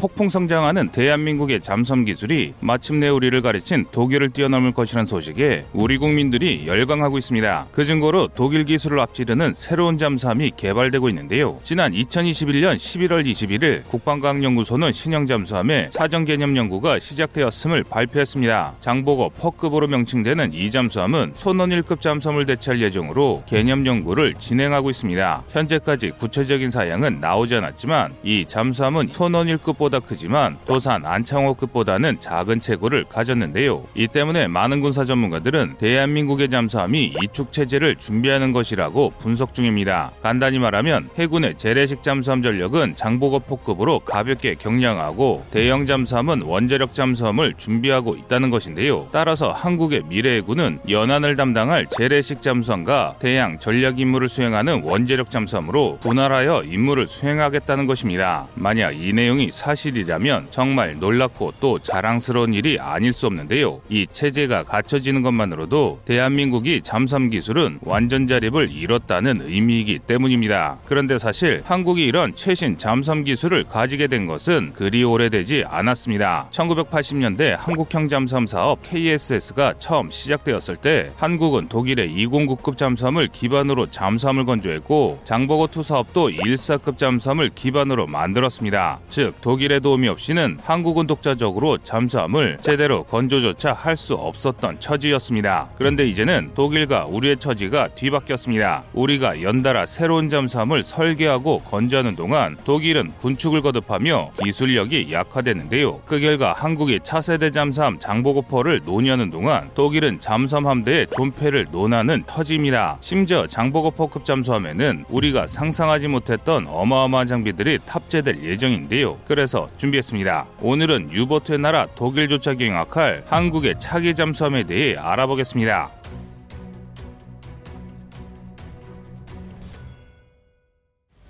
폭풍 성장하는 대한민국의 잠수함 기술이 마침내 우리를 가르친 독일을 뛰어넘을 것이라는 소식에 우리 국민들이 열광하고 있습니다. 그 증거로 독일 기술을 앞지르는 새로운 잠수함이 개발되고 있는데요. 지난 2021년 11월 21일 국방과학연구소는 신형 잠수함의 사전 개념 연구가 시작되었음을 발표했습니다. 장보고 퍼급으로 명칭되는 이 잠수함은 손원일급 잠수함을 대체할 예정으로 개념 연구를 진행하고 있습니다. 현재까지 구체적인 사양은 나오지 않았지만 이 잠수함은 손원일급보다 크지만 도산 안창호급보다는 작은 체구를 가졌는데요. 이 때문에 많은 군사 전문가들은 대한민국의 잠수함이 이축 체제를 준비하는 것이라고 분석 중입니다. 간단히 말하면 해군의 재래식 잠수함 전력은 장보고 포급으로 가볍게 경량하고 대형 잠수함은 원자력 잠수함을 준비하고 있다는 것인데요. 따라서 한국의 미래 해군은 연안을 담당할 재래식 잠수함과 대양 전략 임무를 수행하는 원자력 잠수함으로 분할하여 임무를 수행하겠다는 것입니다. 만약 이 내용이 사실이라면 정말 놀랍고 또 자랑스러운 일이 아닐 수 없는데요. 이 체제가 갖춰지는 것만으로도 대한민국이 잠수함 기술은 완전 자립을 이뤘다는 의미이기 때문입니다. 그런데 사실 한국이 이런 최신 잠수함 기술을 가지게 된 것은 그리 오래되지 않았습니다. 1980년대 한국형 잠수함 사업 KSS가 처음 시작되었을 때 한국은 독일의 209급 잠수함을 기반으로 잠수함을 건조했고 장보고 2 사업도 214급 잠수함을 기반으로 만들었습니다. 즉 독일의 도움이 없이는 한국은 독자적으로 잠수함을 제대로 건조조차 할 수 없었던 처지였습니다. 그런데 이제는 독일과 우리의 처지가 뒤바뀌었습니다. 우리가 연달아 새로운 잠수함을 설계하고 건조하는 동안 독일은 군축을 거듭하며 기술력이 약화되는데요. 그 결과 한국이 차세대 잠수함 장보고포를 논의하는 동안 독일은 잠수함 함대의 존폐를 논하는 터지입니다. 심지어 장보고포급 잠수함에는 우리가 상상하지 못했던 어마어마한 장비들이 탑재될 예정인데요. 그래서 준비했습니다. 오늘은 유보트의 나라 독일조차 경악할 한국의 차기 잠수함에 대해 알아보겠습니다.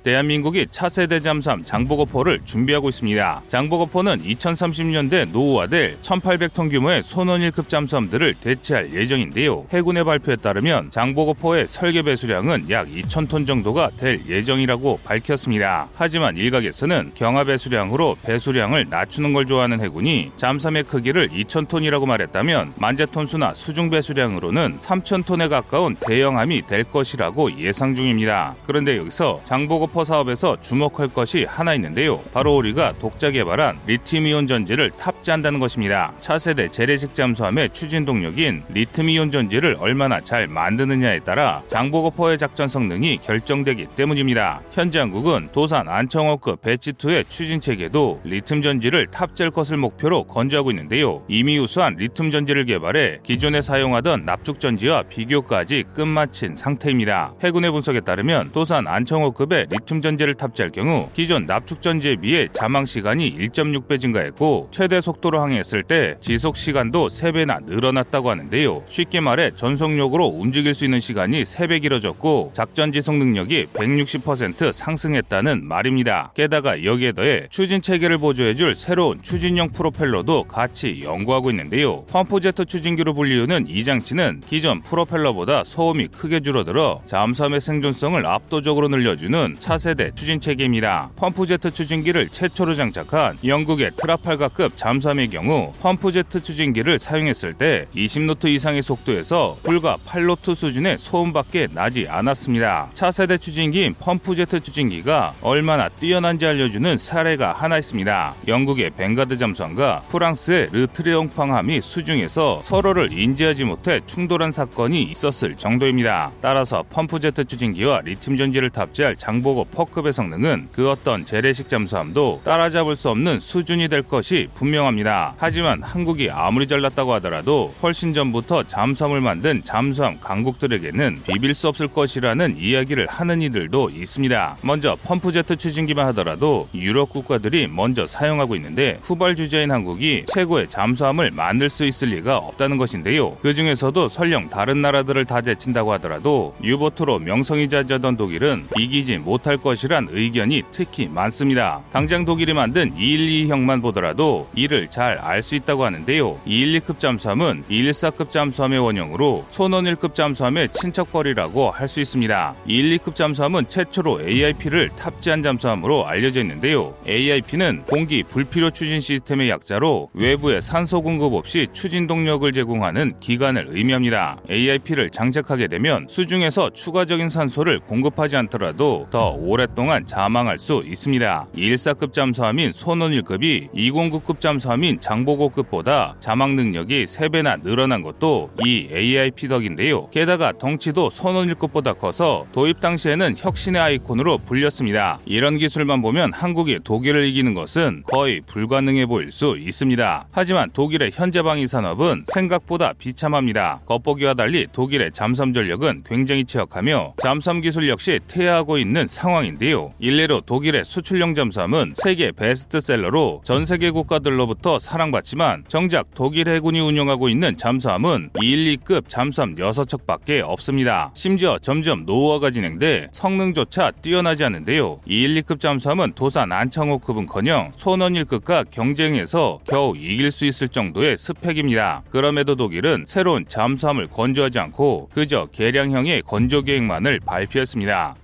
대한민국이 차세대 잠수함 장보고포를 준비하고 있습니다. 장보고포는 2030년대 노후화될 1800톤 규모의 손원일급 잠수함들을 대체할 예정인데요. 해군의 발표에 따르면 장보고포의 설계 배수량은 약 2000톤 정도가 될 예정이라고 밝혔습니다. 하지만 일각에서는 경하 배수량으로 배수량을 낮추는 걸 좋아하는 해군이 잠수함의 크기를 2000톤이라고 말했다면 만재톤수나 수중 배수량으로는 3000톤에 가까운 대형함이 될 것이라고 예상 중입니다. 그런데 여기서 장보고 포 사업에서 주목할 것이 하나 있는데요. 바로 우리가 독자 개발한 리튬이온 전지를 탑재한다는 것입니다. 차세대 재래식 잠수함의 추진 동력인 리튬이온 전지를 얼마나 잘 만드느냐에 따라 장보고포의 작전 성능이 결정되기 때문입니다. 현재 한국은 도산 안창호급 배치2의 추진 체계도 리튬 전지를 탑재할 것을 목표로 건조하고 있는데요. 이미 우수한 리튬 전지를 개발해 기존에 사용하던 납축 전지와 비교까지 끝마친 상태입니다. 해군의 분석에 따르면 도산 안창호급의 리튬 전지를 탑재할 경우 기존 납축 전지에 비해 잠항 시간이 1.6배 증가했고 최대 속도로 항해했을 때 지속 시간도 3배나 늘어났다고 하는데요. 쉽게 말해 전속력으로 움직일 수 있는 시간이 3배 길어졌고 작전 지속 능력이 160% 상승했다는 말입니다. 게다가 여기에 더해 추진 체계를 보조해줄 새로운 추진형 프로펠러도 같이 연구하고 있는데요. 펌프제트 추진기로 불리우는 이 장치는 기존 프로펠러보다 소음이 크게 줄어들어 잠수함의 생존성을 압도적으로 늘려주는 차세대 추진체계입니다. 펌프제트 추진기를 최초로 장착한 영국의 트라팔가급 잠수함의 경우 펌프제트 추진기를 사용했을 때 20노트 이상의 속도에서 불과 8노트 수준의 소음밖에 나지 않았습니다. 차세대 추진기인 펌프제트 추진기가 얼마나 뛰어난지 알려주는 사례가 하나 있습니다. 영국의 벵가르드 잠수함과 프랑스의 르트레옹팡함이 수중에서 서로를 인지하지 못해 충돌한 사건이 있었을 정도입니다. 따라서 펌프제트 추진기와 리튬 전지를 탑재할 장보 포급의 성능은 그 어떤 재래식 잠수함도 따라잡을 수 없는 수준이 될 것이 분명합니다. 하지만 한국이 아무리 잘났다고 하더라도 훨씬 전부터 잠수함을 만든 잠수함 강국들에게는 비빌 수 없을 것이라는 이야기를 하는 이들도 있습니다. 먼저 펌프제트 추진기만 하더라도 유럽 국가들이 먼저 사용하고 있는데 후발 주자인 한국이 최고의 잠수함을 만들 수 있을 리가 없다는 것인데요. 그 중에서도 설령 다른 나라들을 다 제친다고 하더라도 유보트로 명성이 자자던 독일은 이기지 못합니다. 못할 것이란 의견이 특히 많습니다. 당장 독일이 만든 212형만 보더라도 이를 잘 알 수 있다고 하는데요. 212급 잠수함은 214급 잠수함의 원형으로 손원일급 잠수함의 친척벌이라고 할 수 있습니다. 212급 잠수함은 최초로 AIP를 탑재한 잠수함으로 알려져 있는데요. AIP는 공기 불필요 추진 시스템의 약자로 외부의 산소 공급 없이 추진 동력을 제공하는 기관을 의미합니다. AIP를 장착하게 되면 수중에서 추가적인 산소를 공급하지 않더라도 더 오랫동안 자망할 수 있습니다. 214급 잠수함인 손원일급이 209급 잠수함인 장보고급보다 자망 능력이 3배나 늘어난 것도 이 AIP 덕인데요. 게다가 덩치도 손원일급보다 커서 도입 당시에는 혁신의 아이콘으로 불렸습니다. 이런 기술만 보면 한국이 독일을 이기는 것은 거의 불가능해 보일 수 있습니다. 하지만 독일의 현재 방위 산업은 생각보다 비참합니다. 겉보기와 달리 독일의 잠수함 전력은 굉장히 취약하며 잠수함 기술 역시 퇴화하고 있는 상황인데요. 일례로 독일의 수출형 잠수함은 세계 베스트셀러로 전 세계 국가들로부터 사랑받지만 정작 독일 해군이 운영하고 있는 잠수함은 212급 잠수함 6척밖에 없습니다. 심지어 점점 노후화가 진행돼 성능조차 뛰어나지 않는데요. 212급 잠수함은 도산 안창호급은커녕 손원일급과 경쟁해서 겨우 이길 수 있을 정도의 스펙입니다. 그럼에도 독일은 새로운 잠수함을 건조하지 않고 그저 개량형의 건조 계획만을 발표했습니다.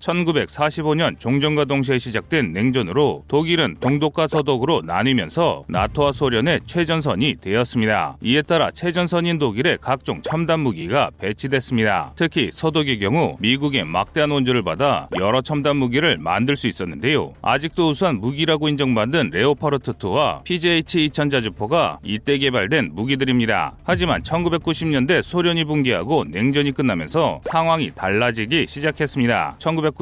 1945년 종전과 동시에 시작된 냉전으로 독일은 동독과 서독으로 나뉘면서 나토와 소련의 최전선이 되었습니다. 이에 따라 최전선인 독일에 각종 첨단 무기가 배치됐습니다. 특히 서독의 경우 미국의 막대한 원조를 받아 여러 첨단 무기를 만들 수 있었는데요. 아직도 우수한 무기라고 인정받은 레오파르트2와 PGH 2000 자주포가 이때 개발된 무기들입니다. 하지만 1990년대 소련이 붕괴하고 냉전이 끝나면서 상황이 달라지기 시작했습니다. 1990년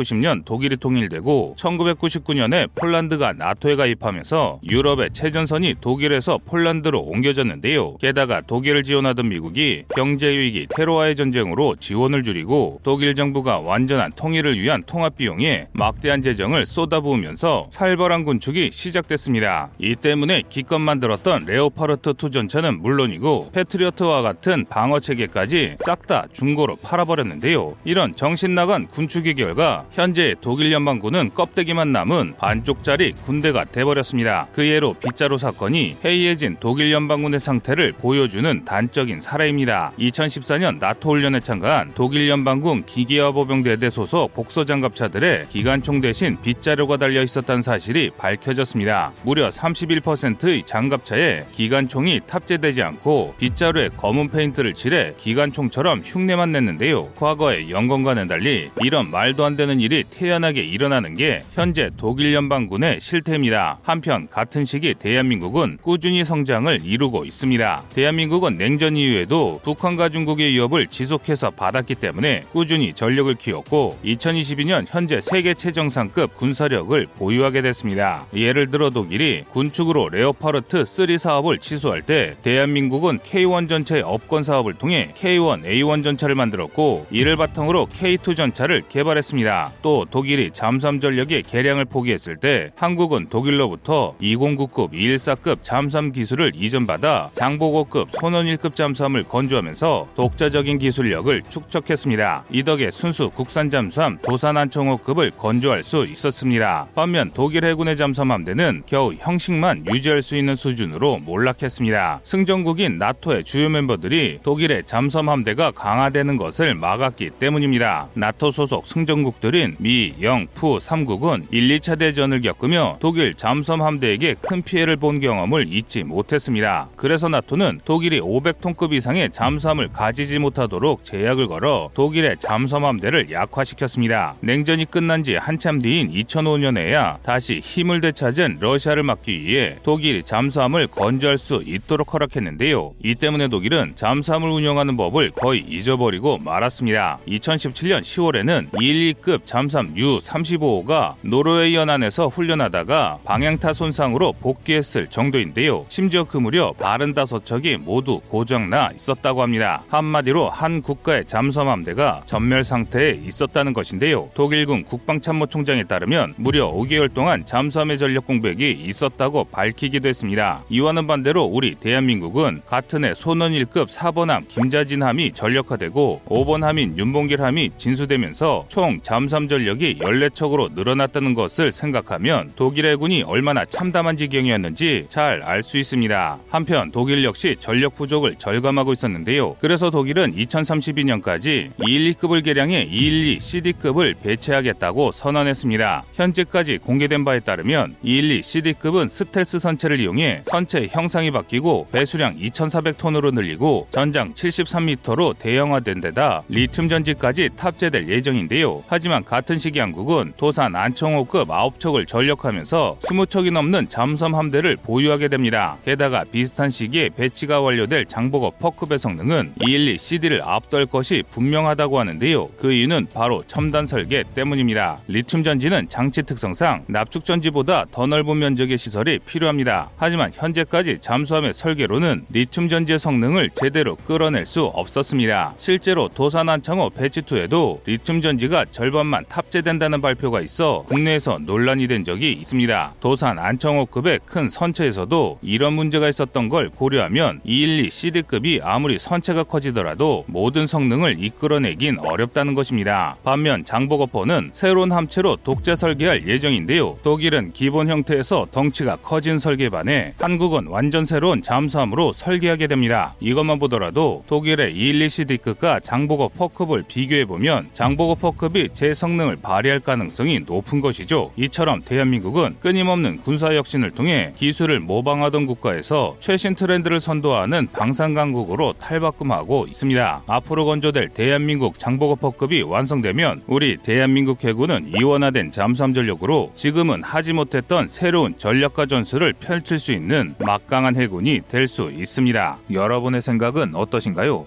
독일이 통일되고 1999년에 폴란드가 나토에 가입하면서 유럽의 최전선이 독일에서 폴란드로 옮겨졌는데요. 게다가 독일을 지원하던 미국이 경제위기, 테러와의 전쟁으로 지원을 줄이고 독일 정부가 완전한 통일을 위한 통합비용에 막대한 재정을 쏟아부으면서 살벌한 군축이 시작됐습니다. 이 때문에 기껏 만들었던 레오파르트2 전차는 물론이고 패트리어트와 같은 방어체계까지 싹 다 중고로 팔아버렸는데요. 이런 정신나간 군축의 결과 현재 독일 연방군은 껍데기만 남은 반쪽짜리 군대가 돼버렸습니다. 그 예로 빗자루 사건이 해이해진 독일 연방군의 상태를 보여주는 단적인 사례입니다. 2014년 나토 훈련에 참가한 독일 연방군 기계화 보병대대 소속 복서장갑차들의 기관총 대신 빗자루가 달려 있었다는 사실이 밝혀졌습니다. 무려 31%의 장갑차에 기관총이 탑재되지 않고 빗자루에 검은 페인트를 칠해 기관총처럼 흉내만 냈는데요. 과거의 영건과는 달리 이런 말도 안 되는 일이 태연하게 일어나는 게 현재 독일 연방군의 실태입니다. 한편 같은 시기 대한민국은 꾸준히 성장을 이루고 있습니다. 대한민국은 냉전 이후에도 북한과 중국의 위협을 지속해서 받았기 때문에 꾸준히 전력을 키웠고 2022년 현재 세계 최정상급 군사력을 보유하게 됐습니다. 예를 들어 독일이 군축으로 레오파르트 3 사업을 취소할 때 대한민국은 K1 전차의 업권 사업을 통해 K1, A1 전차를 만들었고 이를 바탕으로 K2 전차를 개발했습니다. 또 독일이 잠수함 전력의 개량을 포기했을 때 한국은 독일로부터 209급, 214급 잠수함 기술을 이전받아 장보고급, 손원일급 잠수함을 건조하면서 독자적인 기술력을 축적했습니다. 이 덕에 순수 국산 잠수함 도산 안창호급을 건조할 수 있었습니다. 반면 독일 해군의 잠수함 함대는 겨우 형식만 유지할 수 있는 수준으로 몰락했습니다. 승전국인 나토의 주요 멤버들이 독일의 잠수함 함대가 강화되는 것을 막았기 때문입니다. 나토 소속 승전국 들인 미, 영, 푸 3국은 1, 2차 대전을 겪으며 독일 잠수함 함대에게 큰 피해를 본 경험을 잊지 못했습니다. 그래서 나토는 독일이 500톤급 이상의 잠수함을 가지지 못하도록 제약을 걸어 독일의 잠수함 함대를 약화시켰습니다. 냉전이 끝난 지 한참 뒤인 2005년에야 다시 힘을 되찾은 러시아를 막기 위해 독일이 잠수함을 건조할 수 있도록 허락했는데요. 이 때문에 독일은 잠수함을 운영하는 법을 거의 잊어버리고 말았습니다. 2017년 10월에는 212급 209급 잠수함 U-35호가 노르웨이 연안에서 훈련하다가 방향타 손상으로 복귀했을 정도인데요. 심지어 그 무렵 55척이 모두 고장나 있었다고 합니다. 한마디로 한 국가의 잠수함 함대가 전멸 상태에 있었다는 것인데요. 독일군 국방참모총장에 따르면 무려 5개월 동안 잠수함의 전력 공백이 있었다고 밝히기도 했습니다. 이와는 반대로 우리 대한민국은 같은 해 손원일급 4번함 김자진함이 전력화되고 5번함인 윤봉길함이 진수되면서 총 잠수함 전력이 14척으로 늘어났다는 것을 생각하면 독일 해군이 얼마나 참담한 지경이었는지 잘 알 수 있습니다. 한편 독일 역시 전력 부족을 절감하고 있었는데요. 그래서 독일은 2032년까지 212급을 개량해 212CD급을 배치하겠다고 선언했습니다. 현재까지 공개된 바에 따르면 212CD급은 스텔스 선체를 이용해 선체 형상이 바뀌고 배수량 2400톤으로 늘리고 전장 73m로 대형화된 데다 리튬 전지까지 탑재될 예정인데요. 하지만 같은 시기 한국은 도산 안창호급 9척을 전력하면서 20척이 넘는 잠수함 함대를 보유하게 됩니다. 게다가 비슷한 시기에 배치가 완료될 장보고 퍼크배 성능은 212CD를 앞돌 것이 분명하다고 하는데요. 그 이유는 바로 첨단 설계 때문입니다. 리튬 전지는 장치 특성상 납축 전지보다 더 넓은 면적의 시설이 필요합니다. 하지만 현재까지 잠수함의 설계로는 리튬 전지의 성능을 제대로 끌어낼 수 없었습니다. 실제로 도산 안창호 배치2에도 리튬 전지가 절반만 탑재된다는 발표가 있어 국내에서 논란이 된 적이 있습니다. 도산 안창호급의 큰 선체에서도 이런 문제가 있었던 걸 고려하면 212CD급이 아무리 선체가 커지더라도 모든 성능을 이끌어내긴 어렵다는 것입니다. 반면 장보고포는 새로운 함체로 독재 설계할 예정인데요. 독일은 기본 형태에서 덩치가 커진 설계 반해 한국은 완전 새로운 잠수함으로 설계하게 됩니다. 이것만 보더라도 독일의 212CD급과 장보고 퍼크를 비교해보면 장보고 퍼크이 제 성능을 발휘할 가능성이 높은 것이죠. 이처럼 대한민국은 끊임없는 군사 혁신을 통해 기술을 모방하던 국가에서 최신 트렌드를 선도하는 방산 강국으로 탈바꿈하고 있습니다. 앞으로 건조될 대한민국 장보고 퍼크이 완성되면 우리 대한민국 해군은 이원화된 잠수함 전력으로 지금은 하지 못했던 새로운 전략과 전술을 펼칠 수 있는 막강한 해군이 될 수 있습니다. 여러분의 생각은 어떠신가요?